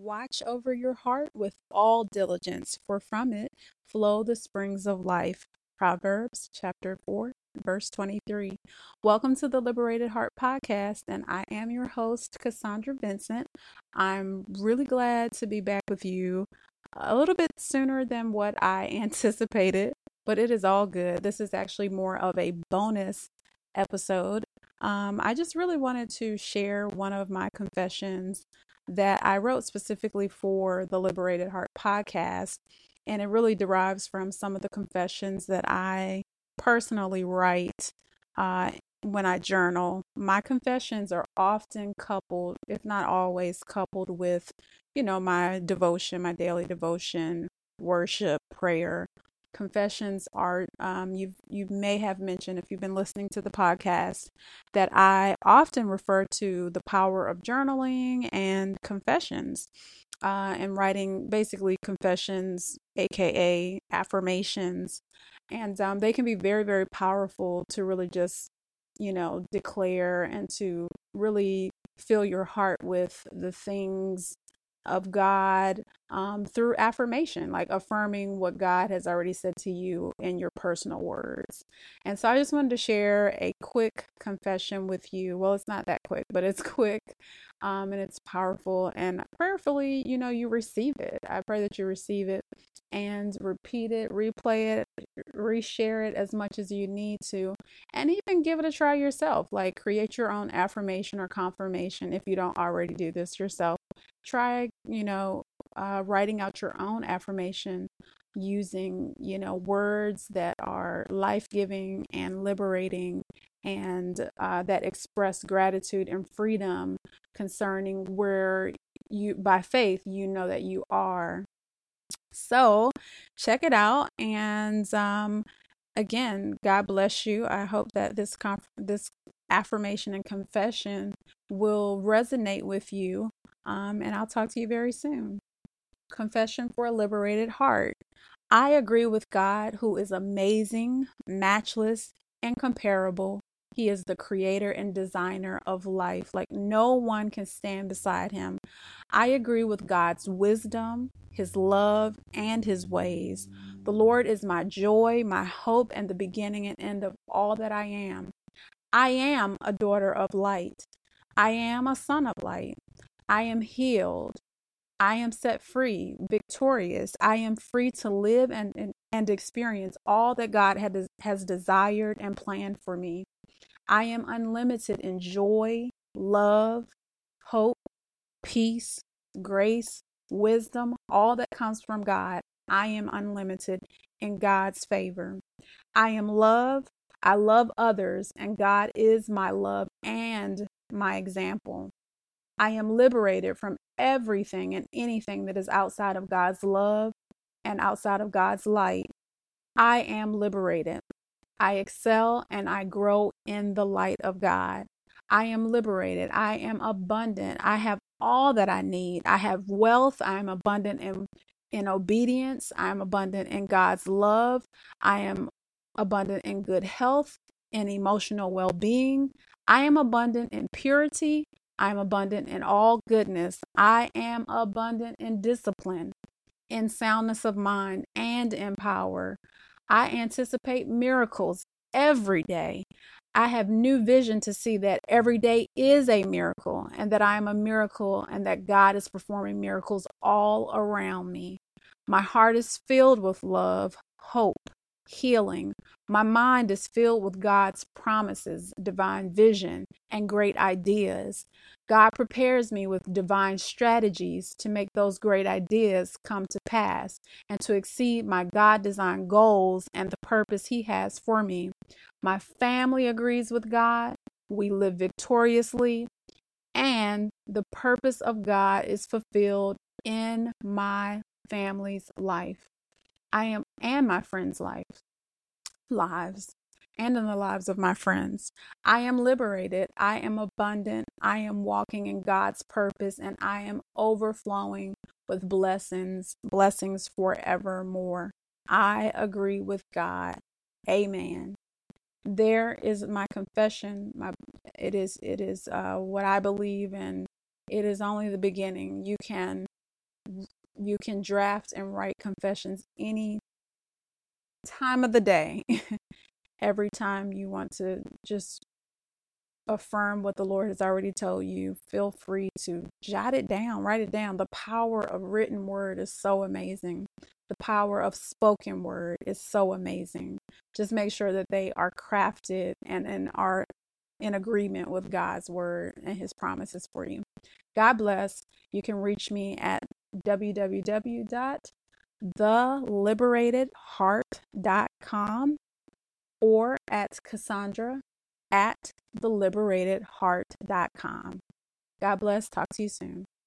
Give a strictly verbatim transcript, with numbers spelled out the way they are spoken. Watch over your heart with all diligence, for from it flow the springs of life. Proverbs chapter four, verse twenty-three. Welcome to the Liberated Heart Podcast, and I am your host, Cassandra Vincent. I'm really glad to be back with you a little bit sooner than what I anticipated, but it is all good. This is actually more of a bonus episode. Um, I just really wanted to share one of my confessions that I wrote specifically for the Liberated Heart Podcast. And it really derives from some of the confessions that I personally write uh, when I journal. My confessions are often coupled, if not always coupled with, you know, my devotion, my daily devotion, worship, prayer. Confessions are, um, you you may have mentioned, if you've been listening to the podcast, that I often refer to the power of journaling and confessions uh, and writing basically confessions, A K A affirmations. And um, they can be very, very powerful to really just, you know, declare and to really fill your heart with the things of God um, through affirmation, like affirming what God has already said to you in your personal words. And so I just wanted to share a quick confession with you. Well, it's not that quick, but it's quick um, and it's powerful. And prayerfully, you know, you receive it. I pray that you receive it and repeat it, replay it, reshare it as much as you need to, and even give it a try yourself. Like, create your own affirmation or confirmation if you don't already do this yourself. Try, you know, uh, writing out your own affirmation using, you know, words that are life-giving and liberating and uh, that express gratitude and freedom concerning where you, by faith, you know that you are. So check it out. And um, again, God bless you. I hope that this conf- this affirmation and confession will resonate with you. Um, and I'll talk to you very soon. Confession for a liberated heart. I agree with God, who is amazing, matchless, and incomparable. He is the creator and designer of life. Like, no one can stand beside him. I agree with God's wisdom, his love, and his ways. The Lord is my joy, my hope, and the beginning and end of all that I am. I am a daughter of light. I am a son of light. I am healed. I am set free, victorious. I am free to live and, and, and experience all that God had, has desired and planned for me. I am unlimited in joy, love, hope, peace, grace, wisdom, all that comes from God. I am unlimited in God's favor. I am love. I love others, and God is my love and my example. I am liberated from everything and anything that is outside of God's love and outside of God's light. I am liberated. I excel and I grow in the light of God. I am liberated. I am abundant. I have all that I need. I have wealth. I am abundant in, in obedience. I am abundant in God's love. I am abundant in good health and emotional well-being. I am abundant in purity. I am abundant in all goodness. I am abundant in discipline, in soundness of mind, and in power. I anticipate miracles every day. I have new vision to see that every day is a miracle, and that I am a miracle, and that God is performing miracles all around me. My heart is filled with love, hope, healing. My mind is filled with God's promises, divine vision, and great ideas. God prepares me with divine strategies to make those great ideas come to pass and to exceed my God-designed goals and the purpose he has for me. My family agrees with God. We live victoriously, and the purpose of God is fulfilled in my family's life. I am and my friends' life, lives, and in the lives of my friends. I am liberated. I am abundant. I am walking in God's purpose, and I am overflowing with blessings, blessings forevermore. I agree with God. Amen. There is my confession. My it is it is uh, what I believe in. It is only the beginning. You can you can draft and write confessions any time of the day. Every time you want to just affirm what the Lord has already told you, feel free to jot it down, write it down. The power of written word is so amazing. The power of spoken word is so amazing. Just make sure that they are crafted and, and are in agreement with God's word and his promises for you. God bless. You can reach me at w w w dot the liberated heart dot com or at Cassandra at the liberated heart dot com. God bless. Talk to you soon.